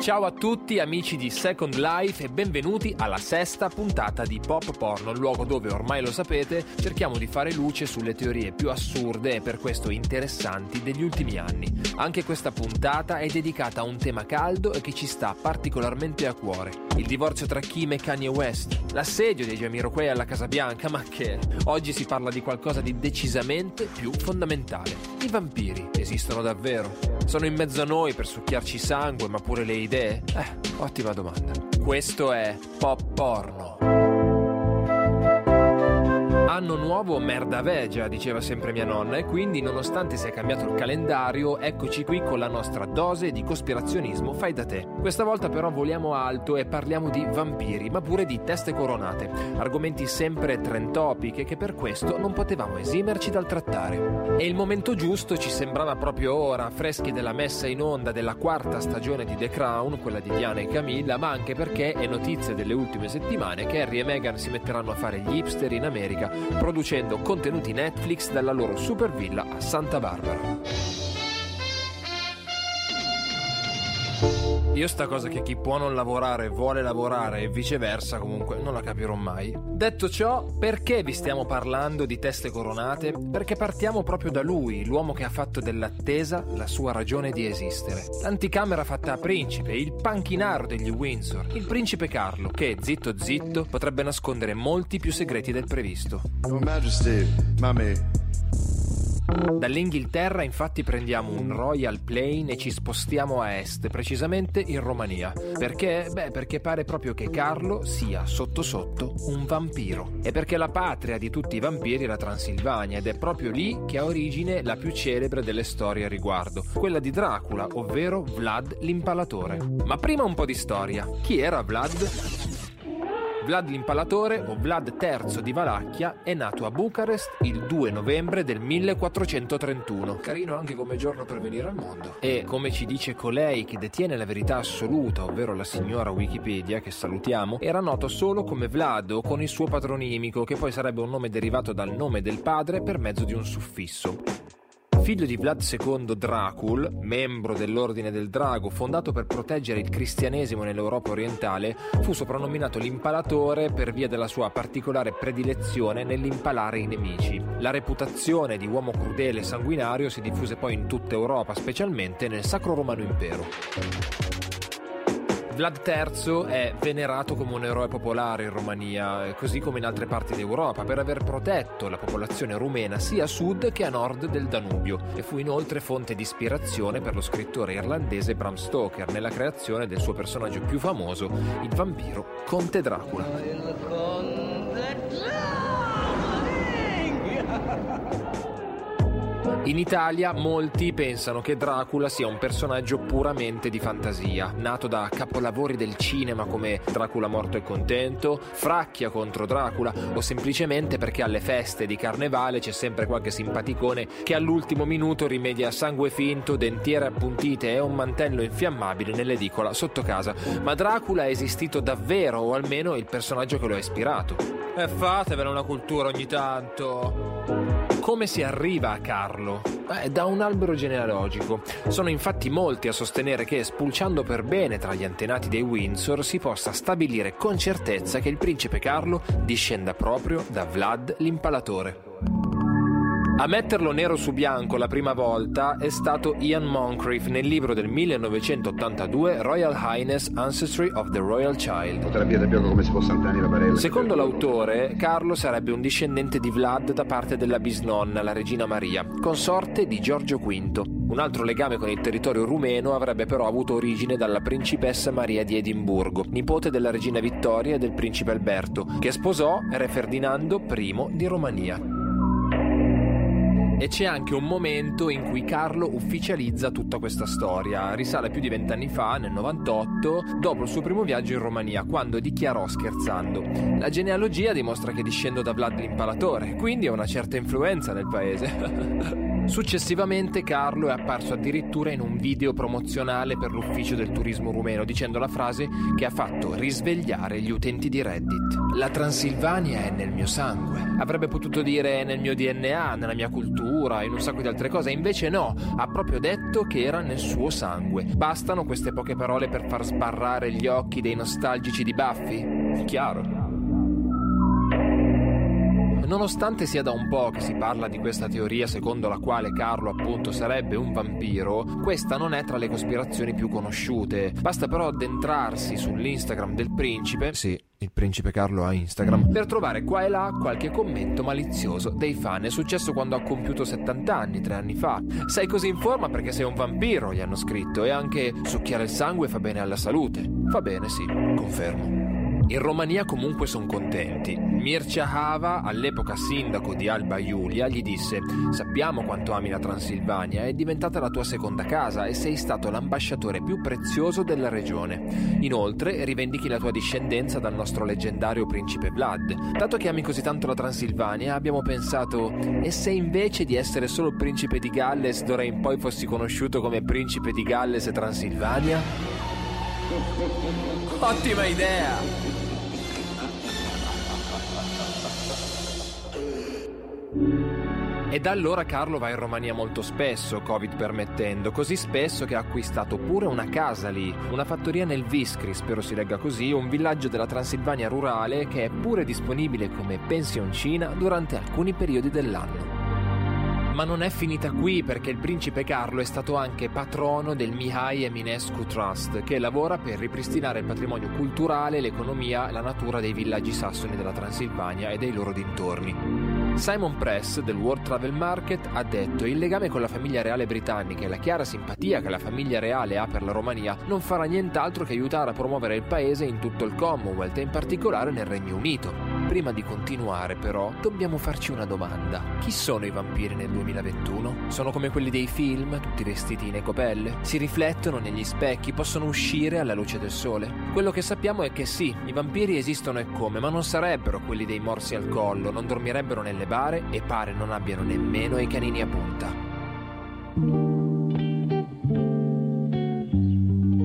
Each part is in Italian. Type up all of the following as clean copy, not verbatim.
Ciao a tutti amici di Second Life e benvenuti alla 6ª puntata di Pop Porno, il luogo dove, ormai lo sapete, cerchiamo di fare luce sulle teorie più assurde e per questo interessanti degli ultimi anni. Anche questa puntata è dedicata a un tema caldo e che ci sta particolarmente a cuore: il divorzio tra Kim e Kanye West, l'assedio dei Jamiroquai alla Casa Bianca, ma che oggi si parla di qualcosa di decisamente più fondamentale. I vampiri esistono davvero? Sono in mezzo a noi per succhiarci sangue, ma pure le idee? Ottima domanda. Questo è Pop Porno. Anno nuovo merda vegia, diceva sempre mia nonna, e quindi, nonostante sia cambiato il calendario, eccoci qui con la nostra dose di cospirazionismo fai da te. Questa volta però voliamo alto e parliamo di vampiri, ma pure di teste coronate, argomenti sempre trentopiche che per questo non potevamo esimerci dal trattare. E il momento giusto ci sembrava proprio ora, freschi della messa in onda della 4ª stagione di The Crown, quella di Diana e Camilla, ma anche perché è notizia delle ultime settimane che Harry e Meghan si metteranno a fare gli hipster in America, producendo contenuti Netflix dalla loro super villa a Santa Barbara. Io sta cosa che chi può non lavorare vuole lavorare e viceversa, comunque non la capirò mai. Detto ciò, perché vi stiamo parlando di teste coronate? Perché partiamo proprio da lui, l'uomo che ha fatto dell'attesa la sua ragione di esistere. L'anticamera fatta a principe, il panchinaro degli Windsor, il principe Carlo, che, zitto zitto, potrebbe nascondere molti più segreti del previsto. Your Majesty, mommy. Dall'Inghilterra infatti prendiamo un Royal Plane e ci spostiamo a est, precisamente in Romania. Perché? Perché pare proprio che Carlo sia sotto sotto un vampiro. E perché la patria di tutti i vampiri è la Transilvania, ed è proprio lì che ha origine la più celebre delle storie a riguardo, quella di Dracula, ovvero Vlad l'Impalatore. Ma prima un po' di storia. Chi era Vlad? Vlad l'Impalatore, o Vlad III di Valacchia, è nato a Bucarest il 2 novembre del 1431. Carino anche come giorno per venire al mondo. E, come ci dice colei che detiene la verità assoluta, ovvero la signora Wikipedia, che salutiamo, era noto solo come Vlad o con il suo patronimico, che poi sarebbe un nome derivato dal nome del padre per mezzo di un suffisso. Figlio di Vlad II Dracul, membro dell'Ordine del Drago, fondato per proteggere il cristianesimo nell'Europa orientale, fu soprannominato l'Impalatore per via della sua particolare predilezione nell'impalare i nemici. La reputazione di uomo crudele e sanguinario si diffuse poi in tutta Europa, specialmente nel Sacro Romano Impero. Vlad III è venerato come un eroe popolare in Romania, così come in altre parti d'Europa, per aver protetto la popolazione rumena sia a sud che a nord del Danubio, e fu inoltre fonte di ispirazione per lo scrittore irlandese Bram Stoker nella creazione del suo personaggio più famoso, il vampiro Conte Dracula. In Italia molti pensano che Dracula sia un personaggio puramente di fantasia, nato da capolavori del cinema come Dracula morto e contento, Fracchia contro Dracula, o semplicemente perché alle feste di carnevale c'è sempre qualche simpaticone che all'ultimo minuto rimedia sangue finto, dentiere appuntite e un mantello infiammabile nell'edicola sotto casa. Ma Dracula è esistito davvero, o almeno il personaggio che lo ha ispirato. E fatevene una cultura ogni tanto! Come si arriva a Carlo? Da un albero genealogico. Sono infatti molti a sostenere che, spulciando per bene tra gli antenati dei Windsor, si possa stabilire con certezza che il principe Carlo discenda proprio da Vlad l'Impalatore. A metterlo nero su bianco la prima volta è stato Ian Moncrieff nel libro del 1982 Royal Highness Ancestry of the Royal Child. Potrebbe dire come se fosse Antani la Barella. Secondo l'autore, Carlo sarebbe un discendente di Vlad da parte della bisnonna, la regina Maria, consorte di Giorgio V. Un altro legame con il territorio rumeno avrebbe però avuto origine dalla principessa Maria di Edimburgo, nipote della regina Vittoria e del principe Alberto, che sposò re Ferdinando I di Romania. E c'è anche un momento in cui Carlo ufficializza tutta questa storia. Risale più di 20 anni fa, nel 98, dopo il suo primo viaggio in Romania, quando dichiarò scherzando: la genealogia dimostra che discendo da Vlad l'Impalatore, quindi ha una certa influenza nel paese. Successivamente Carlo è apparso addirittura in un video promozionale per l'ufficio del turismo rumeno, dicendo la frase che ha fatto risvegliare gli utenti di Reddit: la Transilvania è nel mio sangue. Avrebbe potuto dire nel mio DNA, nella mia cultura, in un sacco di altre cose, invece no, ha proprio detto che era nel suo sangue. Bastano queste poche parole per far sbarrare gli occhi dei nostalgici di Buffy? Chiaro. Nonostante sia da un po' che si parla di questa teoria secondo la quale Carlo appunto sarebbe un vampiro, questa non è tra le cospirazioni più conosciute. Basta però addentrarsi sull'Instagram del principe, sì, il principe Carlo ha Instagram, per trovare qua e là qualche commento malizioso dei fan. È successo quando ha compiuto 70 anni, 3 anni fa. Sei così in forma perché sei un vampiro, gli hanno scritto, e anche succhiare il sangue fa bene alla salute. Fa bene, sì, confermo. In Romania comunque sono contenti. Mircea Hava, all'epoca sindaco di Alba Iulia, gli disse: sappiamo quanto ami la Transilvania, è diventata la tua seconda casa e sei stato l'ambasciatore più prezioso della regione. Inoltre rivendichi la tua discendenza dal nostro leggendario principe Vlad. Dato che ami così tanto la Transilvania, abbiamo pensato: e se invece di essere solo il principe di Galles d'ora in poi fossi conosciuto come principe di Galles e Transilvania? Ottima idea! E da allora Carlo va in Romania molto spesso, Covid permettendo, così spesso che ha acquistato pure una casa lì, una fattoria nel Viscri, spero si legga così, un villaggio della Transilvania rurale che è pure disponibile come pensioncina durante alcuni periodi dell'anno. Ma non è finita qui, perché il principe Carlo è stato anche patrono del Mihai Eminescu Trust, che lavora per ripristinare il patrimonio culturale, l'economia e la natura dei villaggi sassoni della Transilvania e dei loro dintorni. Simon Press del World Travel Market ha detto: il legame con la famiglia reale britannica e la chiara simpatia che la famiglia reale ha per la Romania non farà nient'altro che aiutare a promuovere il paese in tutto il Commonwealth e in particolare nel Regno Unito. Prima di continuare, però, dobbiamo farci una domanda. Chi sono i vampiri nel 2021? Sono come quelli dei film, tutti vestiti in ecopelle? Si riflettono negli specchi? Possono uscire alla luce del sole? Quello che sappiamo è che sì, i vampiri esistono e come, ma non sarebbero quelli dei morsi al collo, non dormirebbero nelle bare e pare non abbiano nemmeno i canini a punta.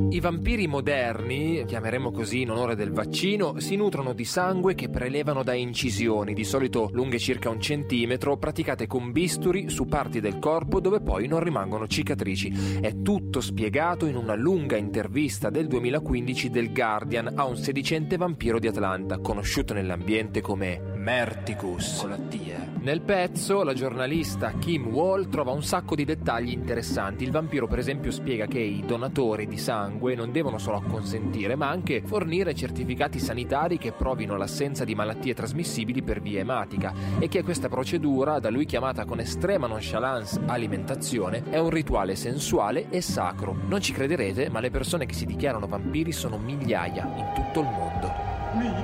I vampiri moderni, chiameremo così in onore del vaccino, si nutrono di sangue che prelevano da incisioni, di solito lunghe circa 1 centimetro, praticate con bisturi su parti del corpo dove poi non rimangono cicatrici. È tutto spiegato in una lunga intervista del 2015 del Guardian a un sedicente vampiro di Atlanta, conosciuto nell'ambiente come Merticus. Con la T, Nel pezzo la giornalista Kim Wall trova un sacco di dettagli interessanti. Il vampiro per esempio spiega che i donatori di sangue non devono solo acconsentire ma anche fornire certificati sanitari che provino l'assenza di malattie trasmissibili per via ematica, e che questa procedura, da lui chiamata con estrema nonchalance alimentazione, è un rituale sensuale e sacro. Non ci crederete, ma le persone che si dichiarano vampiri sono migliaia in tutto il mondo.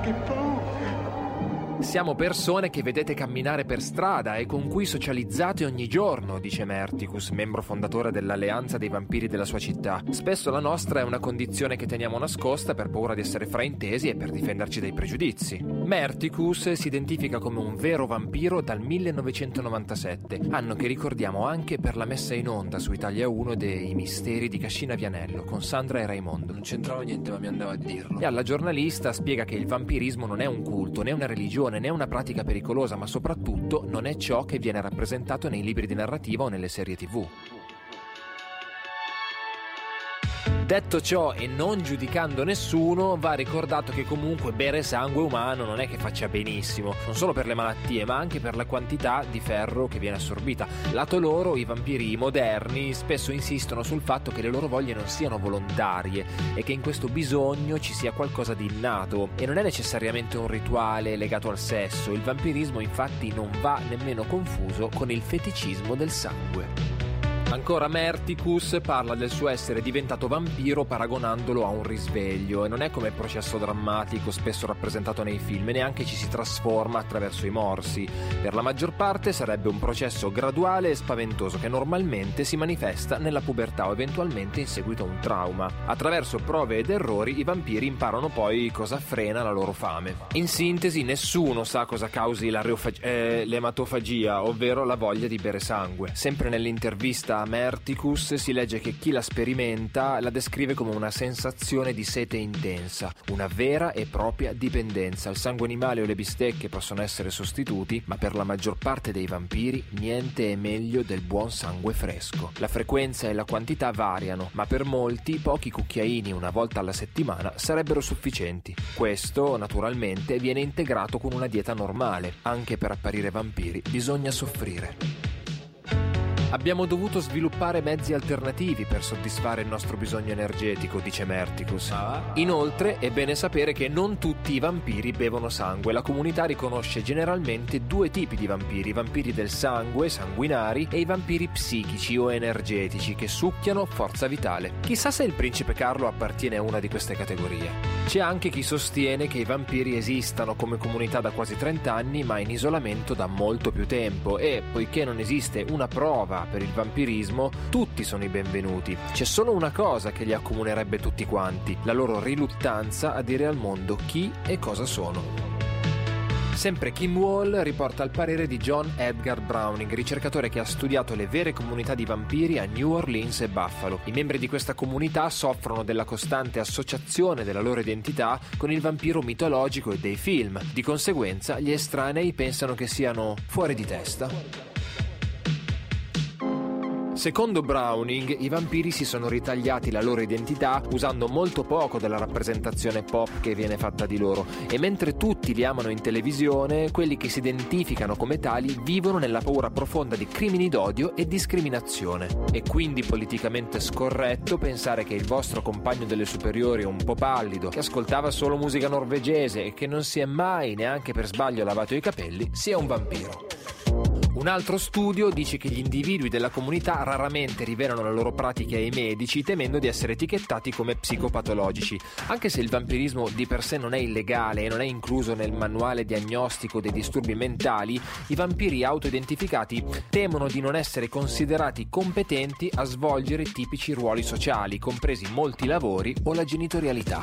Che paura! Siamo persone che vedete camminare per strada e con cui socializzate ogni giorno, dice Merticus, membro fondatore dell'alleanza dei vampiri della sua città. Spesso la nostra è una condizione che teniamo nascosta per paura di essere fraintesi e per difenderci dai pregiudizi. Merticus si identifica come un vero vampiro dal 1997, anno che ricordiamo anche per la messa in onda su Italia 1 dei Misteri di Cascina Vianello con Sandra e Raimondo. Non c'entrava niente ma mi andava a dirlo. E alla giornalista spiega che il vampirismo non è un culto, né una religione, né una pratica pericolosa, ma soprattutto non è ciò che viene rappresentato nei libri di narrativa o nelle serie TV. Detto ciò, e non giudicando nessuno, va ricordato che comunque bere sangue umano non è che faccia benissimo, non solo per le malattie ma anche per la quantità di ferro che viene assorbita. Lato loro, i vampiri moderni spesso insistono sul fatto che le loro voglie non siano volontarie e che in questo bisogno ci sia qualcosa di innato, e non è necessariamente un rituale legato al sesso. Il vampirismo infatti non va nemmeno confuso con il feticismo del sangue. Ancora Merticus parla del suo essere diventato vampiro paragonandolo a un risveglio, e non è come processo drammatico spesso rappresentato nei film, neanche ci si trasforma attraverso i morsi. Per la maggior parte sarebbe un processo graduale e spaventoso che normalmente si manifesta nella pubertà o eventualmente in seguito a un trauma. Attraverso prove ed errori i vampiri imparano poi cosa frena la loro fame. In sintesi, nessuno sa cosa causi l'ematofagia, ovvero la voglia di bere sangue. Sempre nell'intervista a Merticus si legge che chi la sperimenta la descrive come una sensazione di sete intensa, una vera e propria dipendenza. Il sangue animale o le bistecche possono essere sostituti, ma per la maggior parte dei vampiri niente è meglio del buon sangue fresco. La frequenza e la quantità variano, ma per molti pochi cucchiaini una volta alla settimana sarebbero sufficienti. Questo, naturalmente, viene integrato con una dieta normale. Anche per apparire vampiri bisogna soffrire. Abbiamo dovuto sviluppare mezzi alternativi per soddisfare il nostro bisogno energetico, dice Merticus. Inoltre è bene sapere che non tutti i vampiri bevono sangue. La comunità riconosce generalmente due tipi di vampiri: i vampiri del sangue, sanguinari, e i vampiri psichici o energetici, che succhiano forza vitale. Chissà se il principe Carlo appartiene a una di queste categorie. C'è anche chi sostiene che i vampiri esistano come comunità da quasi 30 anni, ma in isolamento da molto più tempo, e poiché non esiste una prova per il vampirismo, tutti sono i benvenuti. C'è solo una cosa che li accomunerebbe tutti quanti: la loro riluttanza a dire al mondo chi e cosa sono. Sempre Kim Wall riporta il parere di John Edgar Browning, ricercatore che ha studiato le vere comunità di vampiri a New Orleans e Buffalo. I membri di questa comunità soffrono della costante associazione della loro identità con il vampiro mitologico e dei film. Di conseguenza, gli estranei pensano che siano fuori di testa. Secondo Browning, i vampiri si sono ritagliati la loro identità usando molto poco della rappresentazione pop che viene fatta di loro, e mentre tutti li amano in televisione, quelli che si identificano come tali vivono nella paura profonda di crimini d'odio e discriminazione. È quindi politicamente scorretto pensare che il vostro compagno delle superiori, un po' pallido, che ascoltava solo musica norvegese e che non si è mai neanche per sbaglio lavato i capelli, sia un vampiro. Un altro studio dice che gli individui della comunità raramente rivelano la loro pratica ai medici, temendo di essere etichettati come psicopatologici. Anche se il vampirismo di per sé non è illegale e non è incluso nel manuale diagnostico dei disturbi mentali, i vampiri autoidentificati temono di non essere considerati competenti a svolgere tipici ruoli sociali, compresi molti lavori o la genitorialità.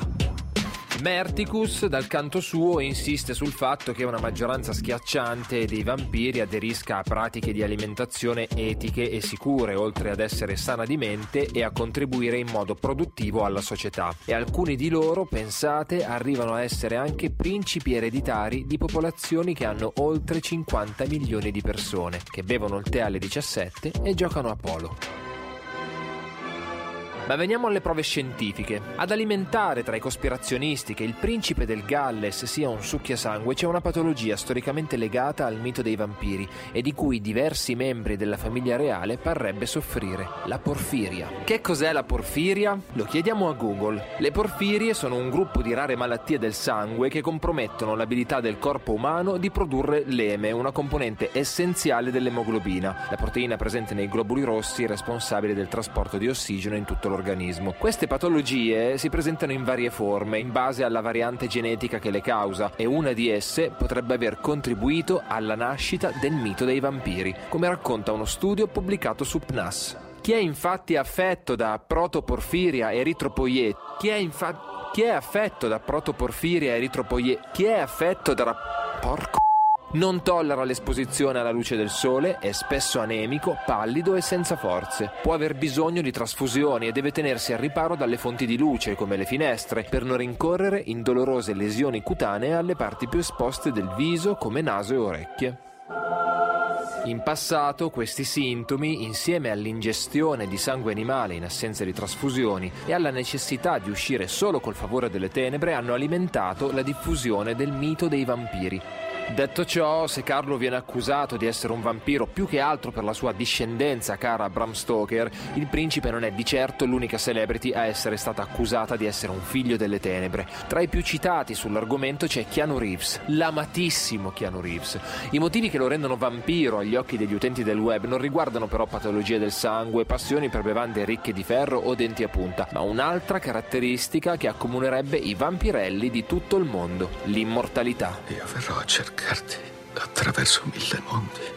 Merticus, dal canto suo, insiste sul fatto che una maggioranza schiacciante dei vampiri aderisca a pratiche di alimentazione etiche e sicure, oltre ad essere sana di mente e a contribuire in modo produttivo alla società. E alcuni di loro, pensate, arrivano a essere anche principi ereditari di popolazioni che hanno oltre 50 milioni di persone, che bevono il tè alle 17 e giocano a polo. Ma veniamo alle prove scientifiche. Ad alimentare tra i cospirazionisti che il principe del Galles sia un succhiasangue c'è una patologia storicamente legata al mito dei vampiri e di cui diversi membri della famiglia reale parrebbe soffrire: la porfiria. Che cos'è la porfiria? Lo chiediamo a Google. Le porfirie sono un gruppo di rare malattie del sangue che compromettono l'abilità del corpo umano di produrre l'eme, una componente essenziale dell'emoglobina, la proteina presente nei globuli rossi responsabile del trasporto di ossigeno in tutto l'organismo. Queste patologie si presentano in varie forme in base alla variante genetica che le causa, e una di esse potrebbe aver contribuito alla nascita del mito dei vampiri, come racconta uno studio pubblicato su PNAS. Chi è affetto da protoporfiria eritropoietica non tollera l'esposizione alla luce del sole, è spesso anemico, pallido e senza forze. Può aver bisogno di trasfusioni e deve tenersi al riparo dalle fonti di luce, come le finestre, per non rincorrere in dolorose lesioni cutanee alle parti più esposte del viso, come naso e orecchie. In passato questi sintomi, insieme all'ingestione di sangue animale in assenza di trasfusioni e alla necessità di uscire solo col favore delle tenebre, hanno alimentato la diffusione del mito dei vampiri. Detto ciò, se Carlo viene accusato di essere un vampiro più che altro per la sua discendenza cara a Bram Stoker, il principe non è di certo l'unica celebrity a essere stata accusata di essere un figlio delle tenebre. Tra i più citati sull'argomento c'è Keanu Reeves, l'amatissimo Keanu Reeves. I motivi che lo rendono vampiro agli occhi degli utenti del web non riguardano però patologie del sangue, passioni per bevande ricche di ferro o denti a punta, ma un'altra caratteristica che accomunerebbe i vampirelli di tutto il mondo: l'immortalità. Io verrò a cercarti attraverso 1000 mondi.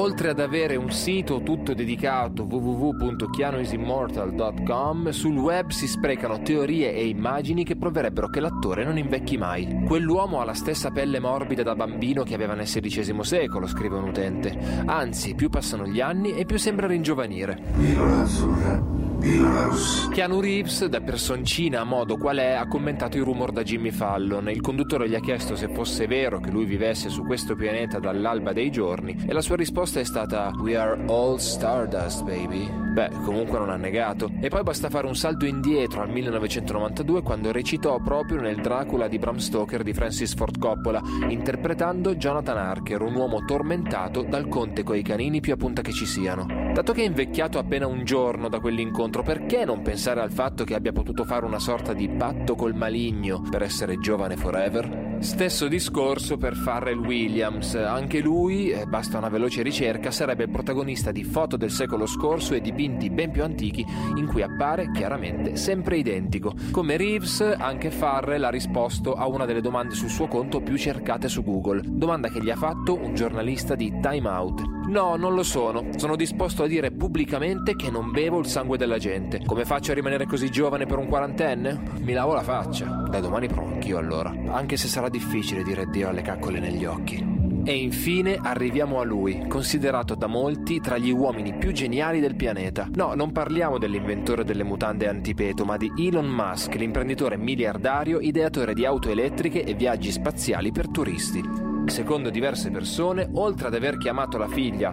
Oltre ad avere un sito tutto dedicato, www.keanuisimmortal.com, sul web si sprecano teorie e immagini che proverebbero che l'attore non invecchi mai. Quell'uomo ha la stessa pelle morbida da bambino che aveva nel XVI secolo, scrive un utente. Anzi, più passano gli anni e più sembra ringiovanire. Pillola azzurra. Keanu Reeves, da personcina a modo qual è, ha commentato il rumor da Jimmy Fallon. Il conduttore gli ha chiesto se fosse vero che lui vivesse su questo pianeta dall'alba dei giorni e la sua risposta è stata "We are all stardust, baby". Beh, comunque non ha negato. E poi basta fare un salto indietro al 1992, quando recitò proprio nel Dracula di Bram Stoker di Francis Ford Coppola, interpretando Jonathan Harker, un uomo tormentato dal conte coi canini più a punta che ci siano. Dato che è invecchiato appena un giorno da quell'incontro, perché non pensare al fatto che abbia potuto fare una sorta di patto col maligno per essere giovane forever? Stesso discorso per Pharrell Williams. Anche lui, basta una veloce ricerca, sarebbe il protagonista di foto del secolo scorso e dipinti ben più antichi in cui appare chiaramente sempre identico. Come Reeves, anche Pharrell ha risposto a una delle domande sul suo conto più cercate su Google, domanda che gli ha fatto un giornalista di Time Out. No, non lo sono disposto a dire pubblicamente che non bevo il sangue della gente. Come faccio a rimanere così giovane per un quarantenne? Mi lavo la faccia. Dai, domani provo anch'io allora, anche se sarà difficile dire addio alle caccole negli occhi. E infine arriviamo a lui, considerato da molti tra gli uomini più geniali del pianeta. No, non parliamo dell'inventore delle mutande antipeto, ma di Elon Musk, l'imprenditore miliardario, ideatore di auto elettriche e viaggi spaziali per turisti. Secondo diverse persone, oltre ad aver chiamato la figlia,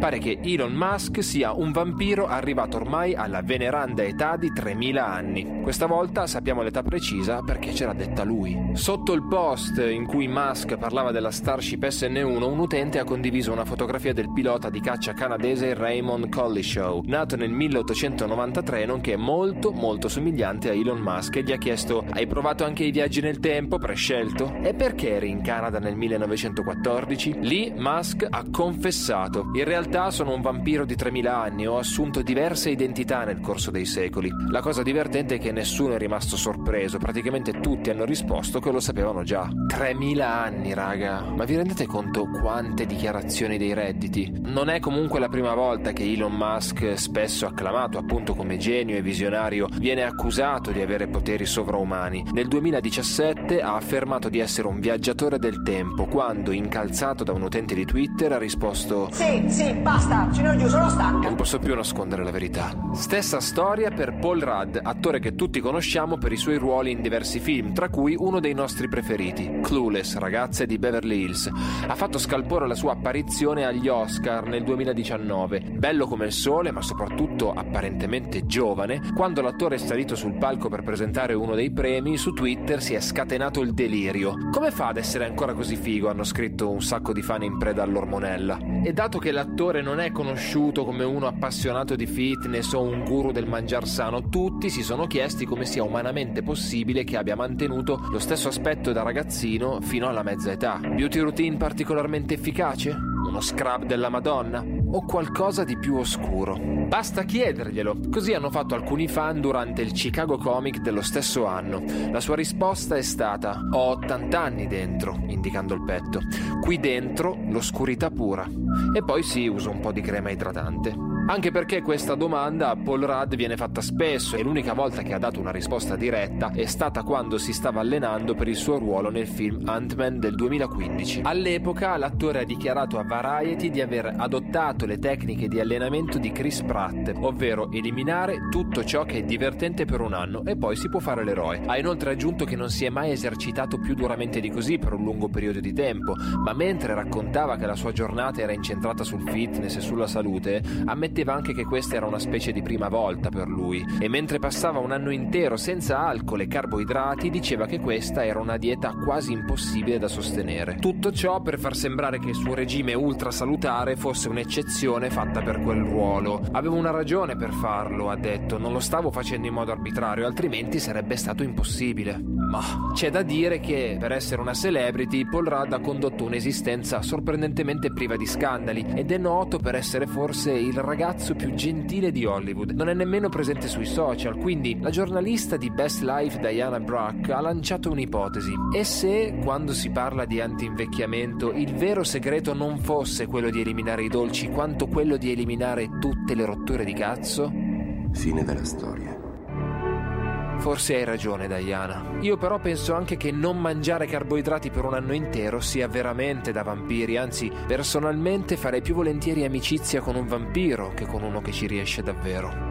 pare che Elon Musk sia un vampiro arrivato ormai alla veneranda età di 3000 anni. Questa volta sappiamo l'età precisa perché ce l'ha detta lui. Sotto il post in cui Musk parlava della Starship SN1, un utente ha condiviso una fotografia del pilota di caccia canadese Raymond Collishaw, nato nel 1893, nonché molto somigliante a Elon Musk, e gli ha chiesto: "Hai provato anche i viaggi nel tempo, prescelto? E perché eri in Canada nel 1914?" Lì Musk ha confessato: "In realtà sono un vampiro di 3000 anni, ho assunto diverse identità nel corso dei secoli". La cosa divertente è che nessuno è rimasto sorpreso, praticamente tutti hanno risposto che lo sapevano già. 3000 anni, raga, ma vi rendete conto quante dichiarazioni dei redditi? Non è comunque la prima volta che Elon Musk, spesso acclamato appunto come genio e visionario, viene accusato di avere poteri sovraumani. Nel 2017 ha affermato di essere un viaggiatore del tempo, quando, incalzato da un utente di Twitter, ha risposto: Sì, basta, ce ne ho giù, sono stanca. Non posso più nascondere la verità. Stessa storia per Paul Rudd, attore che tutti conosciamo per i suoi ruoli in diversi film, tra cui uno dei nostri preferiti, Clueless, Ragazze di Beverly Hills. Ha fatto scalpore la sua apparizione agli Oscar nel 2019. Bello come il sole, ma soprattutto apparentemente giovane, quando l'attore è salito sul palco per presentare uno dei premi, su Twitter si è scatenato il delirio. Come fa ad essere ancora così figo? Hanno scritto un sacco di fan in preda all'ormonella. E dato che l'attore non è conosciuto come uno appassionato di fitness o un guru del mangiar sano, tutti si sono chiesti come sia umanamente possibile che abbia mantenuto lo stesso aspetto da ragazzino fino alla mezza età. Beauty routine particolarmente efficace? Uno scrub della Madonna? O qualcosa di più oscuro? Basta chiederglielo. Così hanno fatto alcuni fan durante il Chicago Comic dello stesso anno. La sua risposta è stata: ho 80 anni dentro, indicando il petto. Qui dentro l'oscurità pura. E poi sì, uso un po' di crema idratante. Anche perché questa domanda a Paul Rudd viene fatta spesso e l'unica volta che ha dato una risposta diretta è stata quando si stava allenando per il suo ruolo nel film Ant-Man del 2015. All'epoca l'attore ha dichiarato a Variety di aver adottato le tecniche di allenamento di Chris Pratt, ovvero eliminare tutto ciò che è divertente per un anno e poi si può fare l'eroe. Ha inoltre aggiunto che non si è mai esercitato più duramente di così per un lungo periodo di tempo, ma mentre raccontava che la sua giornata era incentrata sul fitness e sulla salute, ammetteva Ammetteva anche che questa era una specie di prima volta per lui, e mentre passava un anno intero senza alcol e carboidrati diceva che questa era una dieta quasi impossibile da sostenere. Tutto ciò per far sembrare che il suo regime ultrasalutare fosse un'eccezione fatta per quel ruolo. Avevo una ragione per farlo, ha detto, non lo stavo facendo in modo arbitrario, altrimenti sarebbe stato impossibile. Ma c'è da dire che, per essere una celebrity, Paul Rudd ha condotto un'esistenza sorprendentemente priva di scandali ed è noto per essere forse il ragazzo più gentile di Hollywood. Non è nemmeno presente sui social, quindi la giornalista di Best Life Diana Brack ha lanciato un'ipotesi. E se, quando si parla di anti-invecchiamento, il vero segreto non fosse quello di eliminare i dolci, quanto quello di eliminare tutte le rotture di cazzo? Fine della storia. Forse hai ragione, Diana. Io però penso anche che non mangiare carboidrati per un anno intero sia veramente da vampiri, anzi, personalmente farei più volentieri amicizia con un vampiro che con uno che ci riesce davvero.